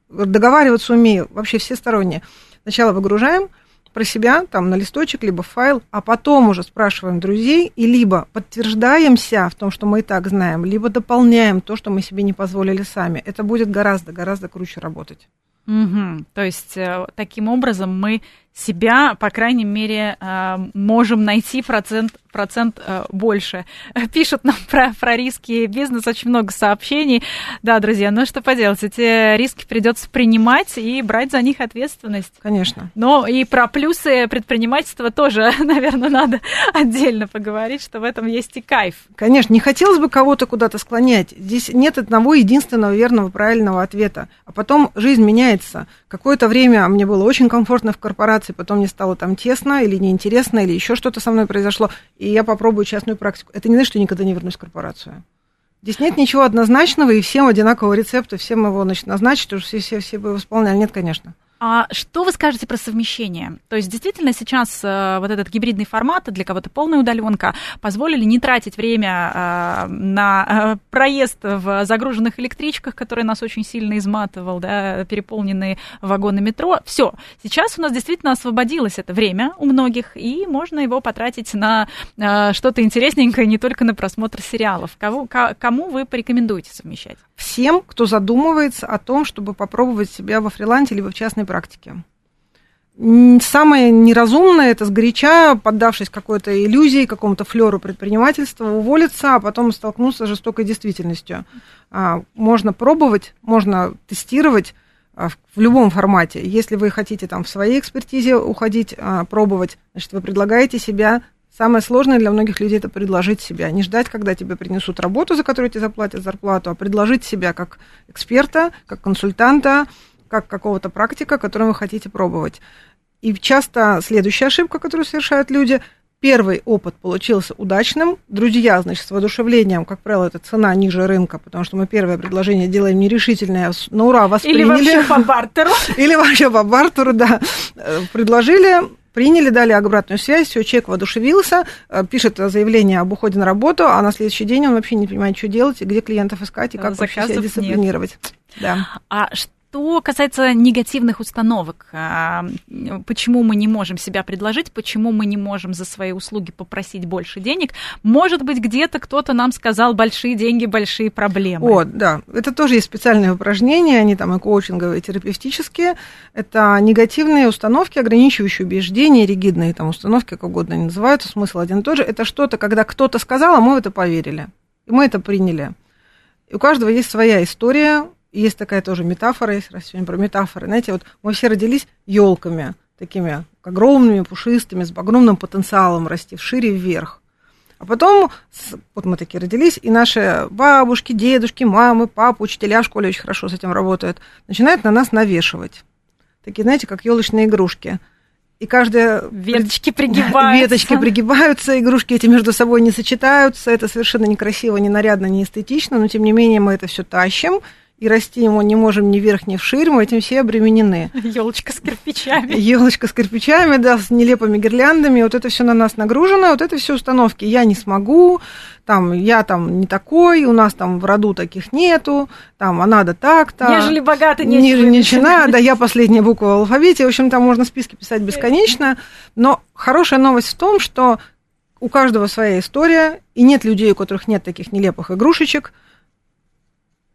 договариваться умею, вообще всесторонне. Сначала выгружаем про себя там, на листочек, либо в файл, а потом уже спрашиваем друзей и либо подтверждаемся в том, что мы и так знаем, либо дополняем то, что мы себе не позволили сами. Это будет гораздо-гораздо круче работать. Угу. То есть таким образом мы себя, по крайней мере, можем найти процент, процент больше. Пишут нам про, про риски бизнес, очень много сообщений. Да, друзья, ну что поделать, эти риски придется принимать и брать за них ответственность. Конечно. Но и про плюсы предпринимательства тоже, наверное, надо отдельно поговорить, что в этом есть и кайф. Конечно, не хотелось бы кого-то куда-то склонять. Здесь нет одного единственного верного, правильного ответа. А потом жизнь меняется. Какое-то время мне было очень комфортно в корпорации, потом мне стало там тесно или неинтересно, или еще что-то со мной произошло, и я попробую частную практику. Это не значит, что я никогда не вернусь в корпорацию. Здесь нет ничего однозначного, и всем одинакового рецепта, всем его значит, назначить, уж все, все, все бы восполняли. Нет, конечно. А что вы скажете про совмещение? То есть действительно сейчас э, вот этот гибридный формат, для кого-то полная удаленка, позволили не тратить время э, на э, проезд в загруженных электричках, который нас очень сильно изматывал, да, переполненные вагоны метро. Все, сейчас у нас действительно освободилось это время у многих, и можно его потратить на э, что-то интересненькое, не только на просмотр сериалов. Кого, к- кому вы порекомендуете совмещать? Всем, кто задумывается о том, чтобы попробовать себя во фрилансе либо в частной практике. Самое неразумное — это сгоряча, поддавшись какой-то иллюзии, какому-то флеру предпринимательства, уволиться, а потом столкнуться с жестокой действительностью. Можно пробовать, можно тестировать в любом формате. Если вы хотите там в своей экспертизе уходить, пробовать, значит, вы предлагаете себя. Самое сложное для многих людей — это предложить себя. Не ждать, когда тебе принесут работу, за которую тебе заплатят зарплату, а предложить себя как эксперта, как консультанта, как какого-то практика, которым вы хотите пробовать. И часто следующая ошибка, которую совершают люди: первый опыт получился удачным, друзья, значит, с воодушевлением, как правило, это цена ниже рынка, потому что мы первое предложение делаем нерешительное, на ура восприняли. Или вообще по бартеру. Или вообще по бартеру, да. Предложили, приняли, дали обратную связь, все, человек воодушевился, пишет заявление об уходе на работу, а на следующий день он вообще не понимает, что делать, и где клиентов искать, и как вообще себя дисциплинировать. Да. А что? Что касается негативных установок, почему мы не можем себя предложить, почему мы не можем за свои услуги попросить больше денег, может быть, где-то кто-то нам сказал: большие деньги, большие проблемы. О, да, это тоже есть специальные упражнения, они там и коучинговые, и терапевтические. Это негативные установки, ограничивающие убеждения, ригидные там установки, как угодно они называются, смысл один и тот же. Это что-то, когда кто-то сказал, а мы в это поверили, и мы это приняли. И у каждого есть своя история. Есть такая тоже метафора, если раз сегодня про метафоры. Знаете, вот мы все родились елками, такими огромными, пушистыми, с огромным потенциалом расти вшире вверх. А потом вот мы такие родились, и наши бабушки, дедушки, мамы, папы, учителя в школе очень хорошо с этим работают, начинают на нас навешивать. Такие, знаете, как елочные игрушки. И каждая... Веточки пригибаются. Веточки пригибаются, игрушки эти между собой не сочетаются. Это совершенно некрасиво, ненарядно, неэстетично, но тем не менее мы это все тащим. И расти мы не можем ни вверх, ни вширь, мы этим все обременены. Елочка с кирпичами. Елочка с кирпичами, да, с нелепыми гирляндами. Вот это все на нас нагружено, вот это все установки. Я не смогу, там, я там не такой, у нас там в роду таких нету, там, а надо так-то. Нежели богато, нежели нечина. Да, я последняя буква в алфавите. В общем, там можно списки писать бесконечно. Но хорошая новость в том, что у каждого своя история, и нет людей, у которых нет таких нелепых игрушечек.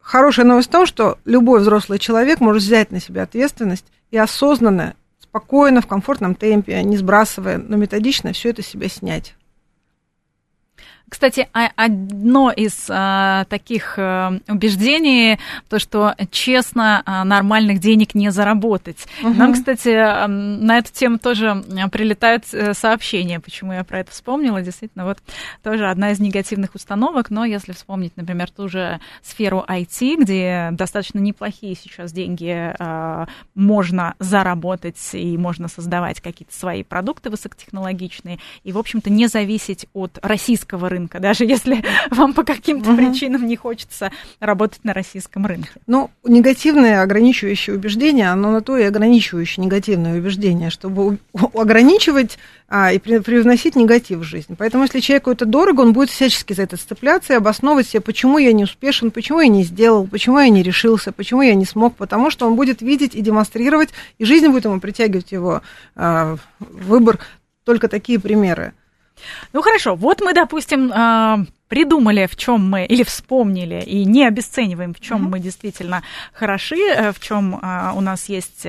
Хорошая новость в том, что любой взрослый человек может взять на себя ответственность и осознанно, спокойно, в комфортном темпе, не сбрасывая, но методично все это с себя снять. Кстати, одно из а, таких а, убеждений, то, что честно а, нормальных денег не заработать. Угу. Нам, кстати, на эту тему тоже прилетают сообщения, почему я про это вспомнила. Действительно, вот тоже одна из негативных установок, но если вспомнить, например, ту же сферу ай ти, где достаточно неплохие сейчас деньги а, можно заработать и можно создавать какие-то свои продукты высокотехнологичные и, в общем-то, не зависеть от российского рынка. Даже если вам по каким-то uh-huh. причинам не хочется работать на российском рынке. Ну, негативное ограничивающее убеждение, оно на то и ограничивающее негативное убеждение, чтобы ограничивать а, и привносить негатив в жизнь. Поэтому если человеку это дорого, он будет всячески за это сцепляться и обосновывать себе, почему я не успешен, почему я не сделал, почему я не решился, почему я не смог, потому что он будет видеть и демонстрировать, и жизнь будет ему притягивать его а, выбор, только такие примеры. Ну хорошо, вот мы, допустим, придумали, в чем мы, или вспомнили, и не обесцениваем, в чем mm-hmm. мы действительно хороши, в чем у нас есть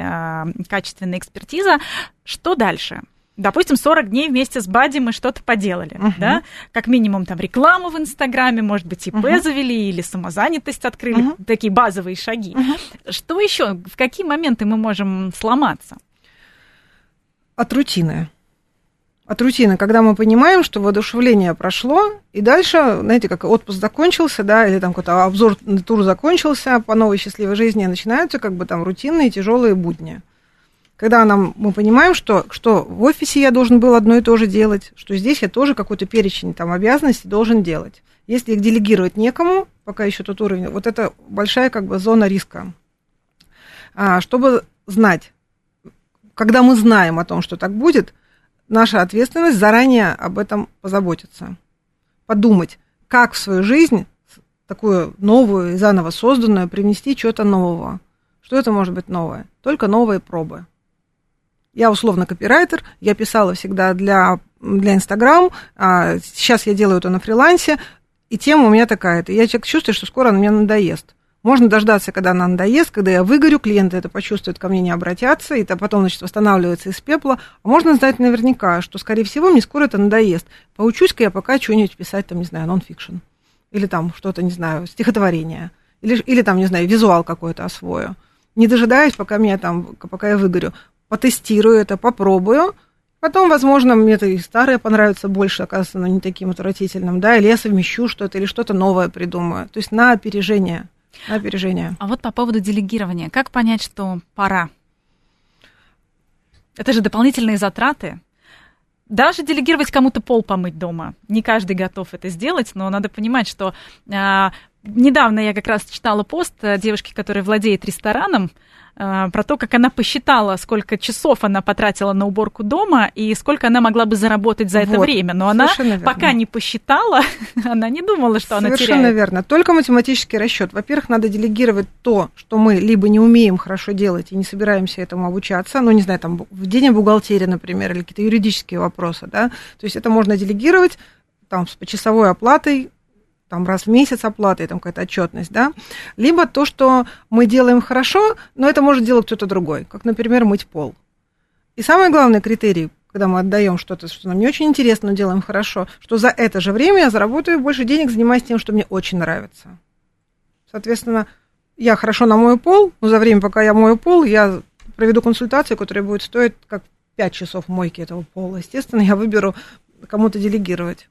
качественная экспертиза. Что дальше? Допустим, сорок дней вместе с Бадди мы что-то поделали, uh-huh. да? Как минимум, там, рекламу в Инстаграме, может быть, ИП uh-huh. завели или самозанятость открыли, uh-huh. такие базовые шаги. Uh-huh. Что еще? В какие моменты мы можем сломаться? От рутины. От рутины, когда мы понимаем, что воодушевление прошло, и дальше, знаете, как отпуск закончился, да, или там какой-то обзор тур закончился, по новой счастливой жизни начинаются как бы там рутинные тяжелые будни. Когда нам, мы понимаем, что, что в офисе я должен был одно и то же делать, что здесь я тоже какой-то перечень там обязанностей должен делать. Если их делегировать некому, пока еще тот уровень, вот это большая как бы зона риска. А, чтобы знать, когда мы знаем о том, что так будет, наша ответственность заранее об этом позаботиться. Подумать, как в свою жизнь, такую новую и заново созданную, привнести чего-то нового. Что это может быть новое? Только новые пробы. Я условно копирайтер, я писала всегда для, для Instagram, а сейчас я делаю это на фрилансе, и тема у меня такая-то. Я человек чувствую, что скоро она мне надоест. Можно дождаться, когда она надоест, когда я выгорю, клиенты это почувствуют, ко мне не обратятся, и потом, значит, восстанавливается из пепла. А можно знать наверняка, что, скорее всего, мне скоро это надоест. Поучусь-ка я пока что-нибудь писать, там, не знаю, нон-фикшн. Или там что-то, не знаю, стихотворение. Или, или там, не знаю, визуал какой-то освою. Не дожидаясь, пока, меня, там, пока я выгорю. Потестирую это, попробую. Потом, возможно, мне это и старое понравится больше, оказывается, оно не таким отвратительным. Да? Или я совмещу что-то, или что-то новое придумаю. То есть на опережение. На опережение. А вот по поводу делегирования. Как понять, что пора? Это же дополнительные затраты. Даже делегировать кому-то пол помыть дома. Не каждый готов это сделать, но надо понимать, что... А, недавно я как раз читала пост девушки, которая владеет рестораном, про то, как она посчитала, сколько часов она потратила на уборку дома и сколько она могла бы заработать за вот, это время. Но она пока не посчитала, она не думала, что совершенно она теряет. Совершенно верно. Только математический расчет. Во-первых, надо делегировать то, что мы либо не умеем хорошо делать и не собираемся этому обучаться, ну, не знаю, там, ведение бухгалтерии, например, или какие-то юридические вопросы, да, то есть это можно делегировать там с почасовой оплатой, там раз в месяц оплата, и там какая-то отчетность, да, либо то, что мы делаем хорошо, но это может делать кто-то другой, как, например, мыть пол. И самый главный критерий, когда мы отдаем что-то, что нам не очень интересно, но делаем хорошо, что за это же время я заработаю больше денег, занимаясь тем, что мне очень нравится. Соответственно, я хорошо намою пол, но за время, пока я мою пол, я проведу консультацию, которая будет стоить как пять часов мойки этого пола. Естественно, я выберу кому-то делегировать.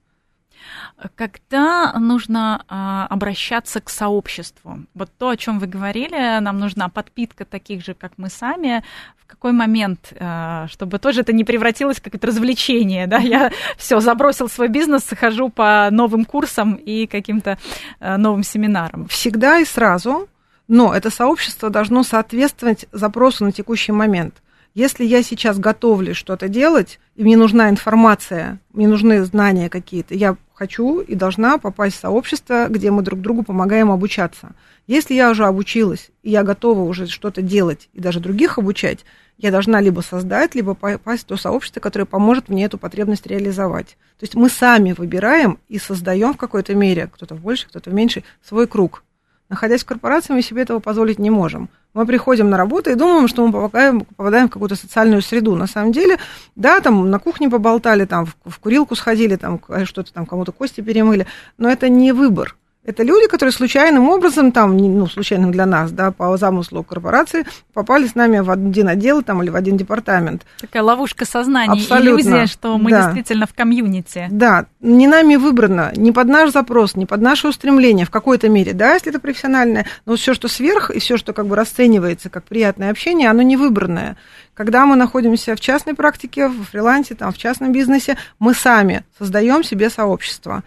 Когда нужно а, обращаться к сообществу? Вот то, о чем вы говорили, нам нужна подпитка таких же, как мы сами. В какой момент, а, чтобы тоже это не превратилось в какое-то развлечение? Да? Я все забросил свой бизнес, хожу по новым курсам и каким-то а, новым семинарам. Всегда и сразу, но это сообщество должно соответствовать запросу на текущий момент. Если я сейчас готовлюсь что-то делать, и мне нужна информация, мне нужны знания какие-то, я хочу и должна попасть в сообщество, где мы друг другу помогаем обучаться. Если я уже обучилась, и я готова уже что-то делать, и даже других обучать, я должна либо создать, либо попасть в то сообщество, которое поможет мне эту потребность реализовать. То есть мы сами выбираем и создаем в какой-то мере, кто-то в большей, кто-то в меньшей, свой круг. Находясь в корпорации, мы себе этого позволить не можем. Мы приходим на работу и думаем, что мы попадаем в какую-то социальную среду. На самом деле, да, там на кухне поболтали, там в курилку сходили, там что-то там кому-то кости перемыли, но это не выбор. Это люди, которые случайным образом, там, ну, случайным для нас, да, по замыслу корпорации, попали с нами в один отдел там, или в один департамент. Такая ловушка сознания, абсолютно. Иллюзия, что мы да. действительно в комьюнити. Да, не нами выбрано, не под наш запрос, не под наше устремление в какой-то мере, да, если это профессиональное, но все, что сверх, и все, что как бы расценивается как приятное общение, оно не выбранное. Когда мы находимся в частной практике, в фрилансе, там, в частном бизнесе, мы сами создаем себе сообщество.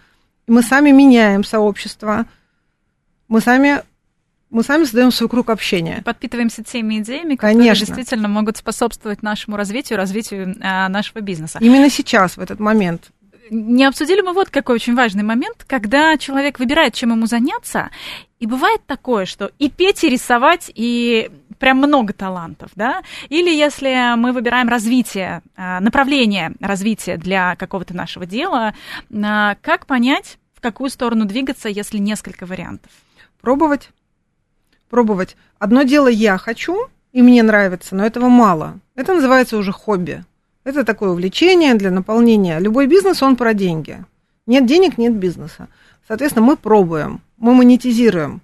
И мы сами меняем сообщество, мы сами, мы сами создаем свой круг общения. Подпитываемся теми идеями, которые конечно. Действительно могут способствовать нашему развитию, развитию а, нашего бизнеса. Именно сейчас, в этот момент. Не обсудили мы вот какой очень важный момент, когда человек выбирает, чем ему заняться, и бывает такое, что и петь, и рисовать, и... прям много талантов, да? Или если мы выбираем развитие, направление развития для какого-то нашего дела, как понять, в какую сторону двигаться, если несколько вариантов? Пробовать. Пробовать. Одно дело я хочу, и мне нравится, но этого мало. Это называется уже хобби. Это такое увлечение для наполнения. Любой бизнес, он про деньги. Нет денег, нет бизнеса. Соответственно, мы пробуем, мы монетизируем.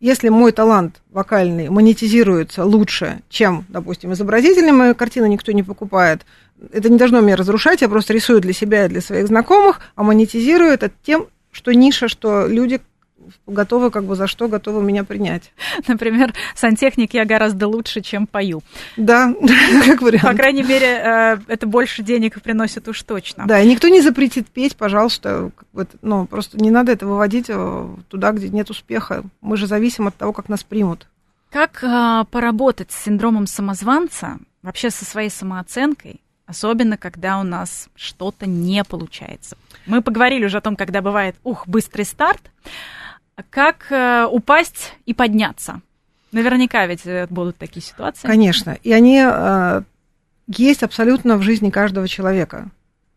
Если мой талант вокальный монетизируется лучше, чем, допустим, изобразительный, мою картину никто не покупает, это не должно меня разрушать, я просто рисую для себя и для своих знакомых, а монетизирую это тем, что ниша, что люди готовы, как бы за что готовы меня принять. Например, сантехник я гораздо лучше, чем пою. Да, как вариант. По крайней мере, это больше денег приносит уж точно. Да, и никто не запретит петь, пожалуйста. Ну, просто не надо это выводить туда, где нет успеха. Мы же зависим от того, как нас примут. Как поработать с синдромом самозванца, вообще со своей самооценкой, особенно когда у нас что-то не получается? Мы поговорили уже о том, когда бывает, ух, быстрый старт. Как э, упасть и подняться? Наверняка ведь будут такие ситуации. Конечно. И они э, есть абсолютно в жизни каждого человека.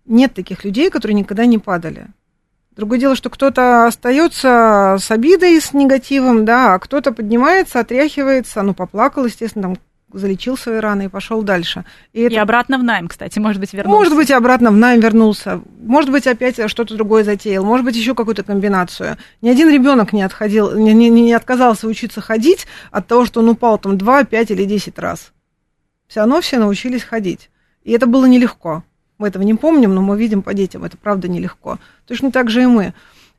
Нет таких людей, которые никогда не падали. Другое дело, что кто-то остается с обидой, с негативом, да, а кто-то поднимается, отряхивается, ну, поплакал, естественно, там, залечил свои раны и пошел дальше. И, и это... обратно в найм, кстати, может быть, вернулся. Может быть, обратно в найм вернулся. Может быть, опять что-то другое затеял. Может быть, еще какую-то комбинацию. Ни один ребенок не отходил, не, не, не отказался учиться ходить от того, что он упал там два, пять или десять раз. Все равно все научились ходить. И это было нелегко. Мы этого не помним, но мы видим по детям. Это правда нелегко. Точно так же и мы.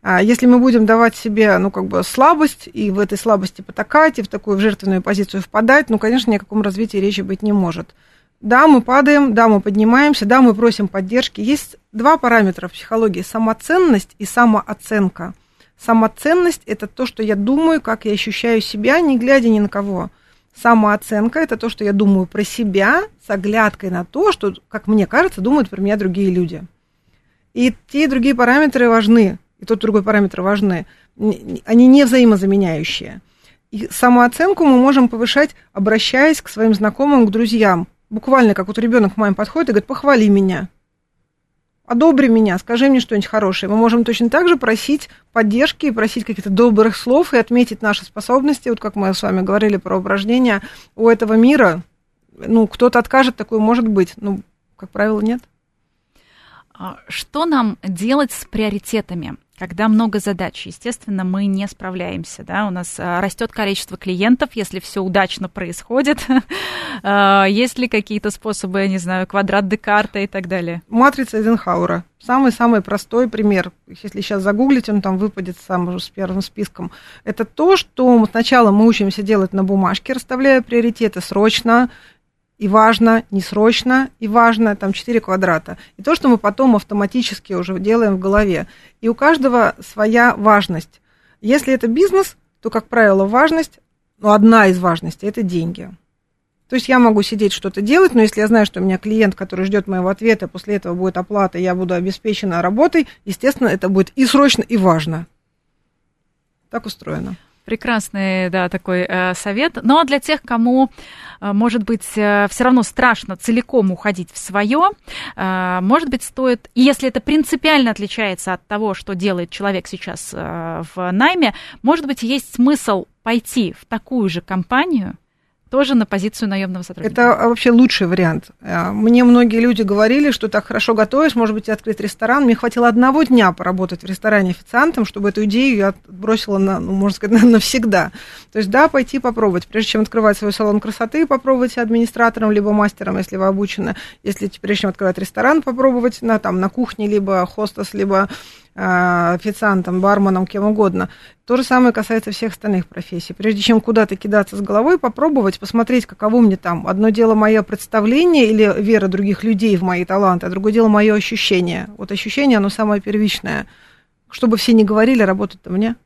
Если мы будем давать себе, ну, как бы слабость, и в этой слабости потакать, и в такую в жертвенную позицию впадать, ну, конечно, ни о каком развитии речи быть не может. Да, мы падаем, да, мы поднимаемся, да, мы просим поддержки. Есть два параметра в психологии – самоценность и самооценка. Самоценность – это то, что я думаю, как я ощущаю себя, не глядя ни на кого. Самооценка – это то, что я думаю про себя с оглядкой на то, что, как мне кажется, думают про меня другие люди. И те и другие параметры важны. И тот и другой параметр важны, они не взаимозаменяющие. И самооценку мы можем повышать, обращаясь к своим знакомым, к друзьям. Буквально, как вот ребенок к маме подходит и говорит: похвали меня, одобри меня, скажи мне что-нибудь хорошее. Мы можем точно так же просить поддержки и просить каких-то добрых слов и отметить наши способности. Вот как мы с вами говорили про упражнения у этого мира. Ну, кто-то откажет, такое может быть. Ну, как правило, нет. Что нам делать с приоритетами, когда много задач? Естественно, мы не справляемся, да? У нас растет количество клиентов, если все удачно происходит. Есть ли какие-то способы, я не знаю, квадрат Декарта и так далее? Матрица Эйзенхауэра. Самый-самый простой пример. Если сейчас загуглить, он там выпадет сам уже с первым списком. Это то, что сначала мы учимся делать на бумажке, расставляя приоритеты срочно, и важно, несрочно, и важно, там четыре квадрата. И то, что мы потом автоматически уже делаем в голове. И у каждого своя важность. Если это бизнес, то, как правило, важность, ну, одна из важностей – это деньги. То есть я могу сидеть что-то делать, но если я знаю, что у меня клиент, который ждет моего ответа, после этого будет оплата, я буду обеспечена работой, естественно, это будет и срочно, и важно. Так устроено. Прекрасный, да, такой э, совет. Ну, а для тех, кому, э, может быть, э, все равно страшно целиком уходить в свое, э, может быть, стоит, и если это принципиально отличается от того, что делает человек сейчас э, в найме, может быть, есть смысл пойти в такую же компанию, тоже на позицию наемного сотрудника. Это вообще лучший вариант. Мне многие люди говорили, что так хорошо готовишь, может быть, открыть ресторан. Мне хватило одного дня поработать в ресторане официантом, чтобы эту идею я отбросила, на, ну, можно сказать, навсегда. То есть, да, пойти попробовать. Прежде чем открывать свой салон красоты, попробуйте администратором, либо мастером, если вы обучены. Если прежде чем открывать ресторан, попробовать на, там, на кухне, либо хостес, либо официантом, барменом, кем угодно. То же самое касается всех остальных профессий. Прежде чем куда-то кидаться с головой, попробовать, посмотреть, каково мне там. Одно дело мое представление или вера других людей в мои таланты, а другое дело мое ощущение. Вот ощущение, оно самое первичное. Чтобы все не говорили, работать-то мне.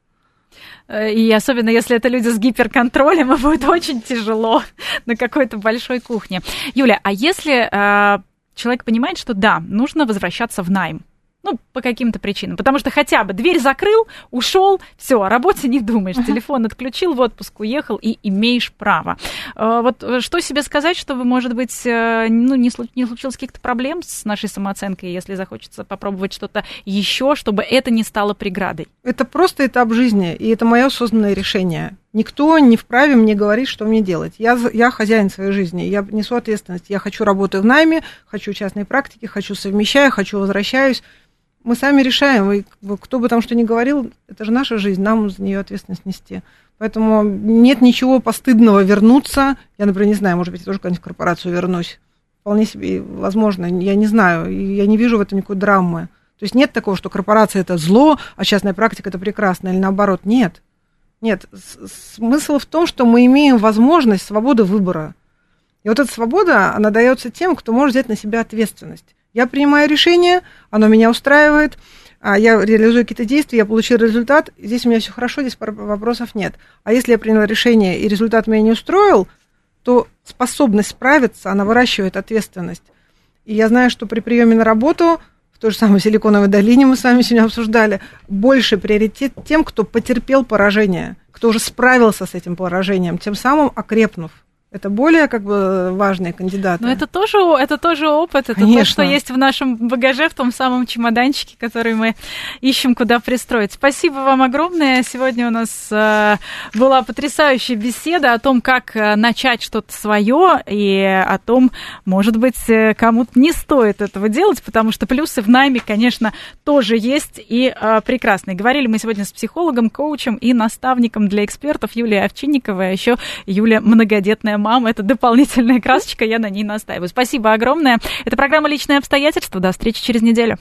И особенно, если это люди с гиперконтролем, им будет очень тяжело на какой-то большой кухне. Юля, а если э, человек понимает, что да, нужно возвращаться в найм, ну, по каким-то причинам. Потому что хотя бы дверь закрыл, ушел, все, о работе не думаешь. Телефон отключил, в отпуск уехал и имеешь право. Вот что себе сказать, чтобы, может быть, ну, не случилось каких-то проблем с нашей самооценкой, если захочется попробовать что-то еще, чтобы это не стало преградой? Это просто этап жизни, и это мое осознанное решение. Никто не вправе мне говорить, что мне делать. Я, я хозяин своей жизни, я несу ответственность. Я хочу работаю в найме, хочу частной практики, хочу совмещаю, хочу возвращаюсь. Мы сами решаем, и кто бы там что ни говорил, это же наша жизнь, нам за нее ответственность нести. Поэтому нет ничего постыдного вернуться. Я, например, не знаю, может быть, я тоже когда-нибудь в корпорацию вернусь. Вполне себе возможно, я не знаю, я не вижу в этом никакой драмы. То есть нет такого, что корпорация – это зло, а частная практика – это прекрасно, или наоборот. Нет. Нет. Смысл в том, что мы имеем возможность свободы выбора. И вот эта свобода, она дается тем, кто может взять на себя ответственность. Я принимаю решение, оно меня устраивает, я реализую какие-то действия, я получил результат, здесь у меня все хорошо, здесь вопросов нет. А если я приняла решение, и результат меня не устроил, то способность справиться, она выращивает ответственность. И я знаю, что при приеме на работу, в той же самой Силиконовой долине мы с вами сегодня обсуждали, больше приоритет тем, кто потерпел поражение, кто уже справился с этим поражением, тем самым окрепнув. Это более как бы важные кандидаты. Но это тоже, это тоже опыт, это Конечно. То, что есть в нашем багаже, в том самом чемоданчике, который мы ищем, куда пристроить. Спасибо вам огромное. Сегодня у нас была потрясающая беседа о том, как начать что-то свое, и о том, может быть, кому-то не стоит этого делать, потому что плюсы в найме, конечно, тоже есть и прекрасные. Говорили мы сегодня с психологом, коучем и наставником для экспертов Юлией Овчинниковой, а еще Юля многодетная мама. Это дополнительная красочка, я на ней настаиваю. Спасибо огромное. Это программа «Личные обстоятельства». До встречи через неделю.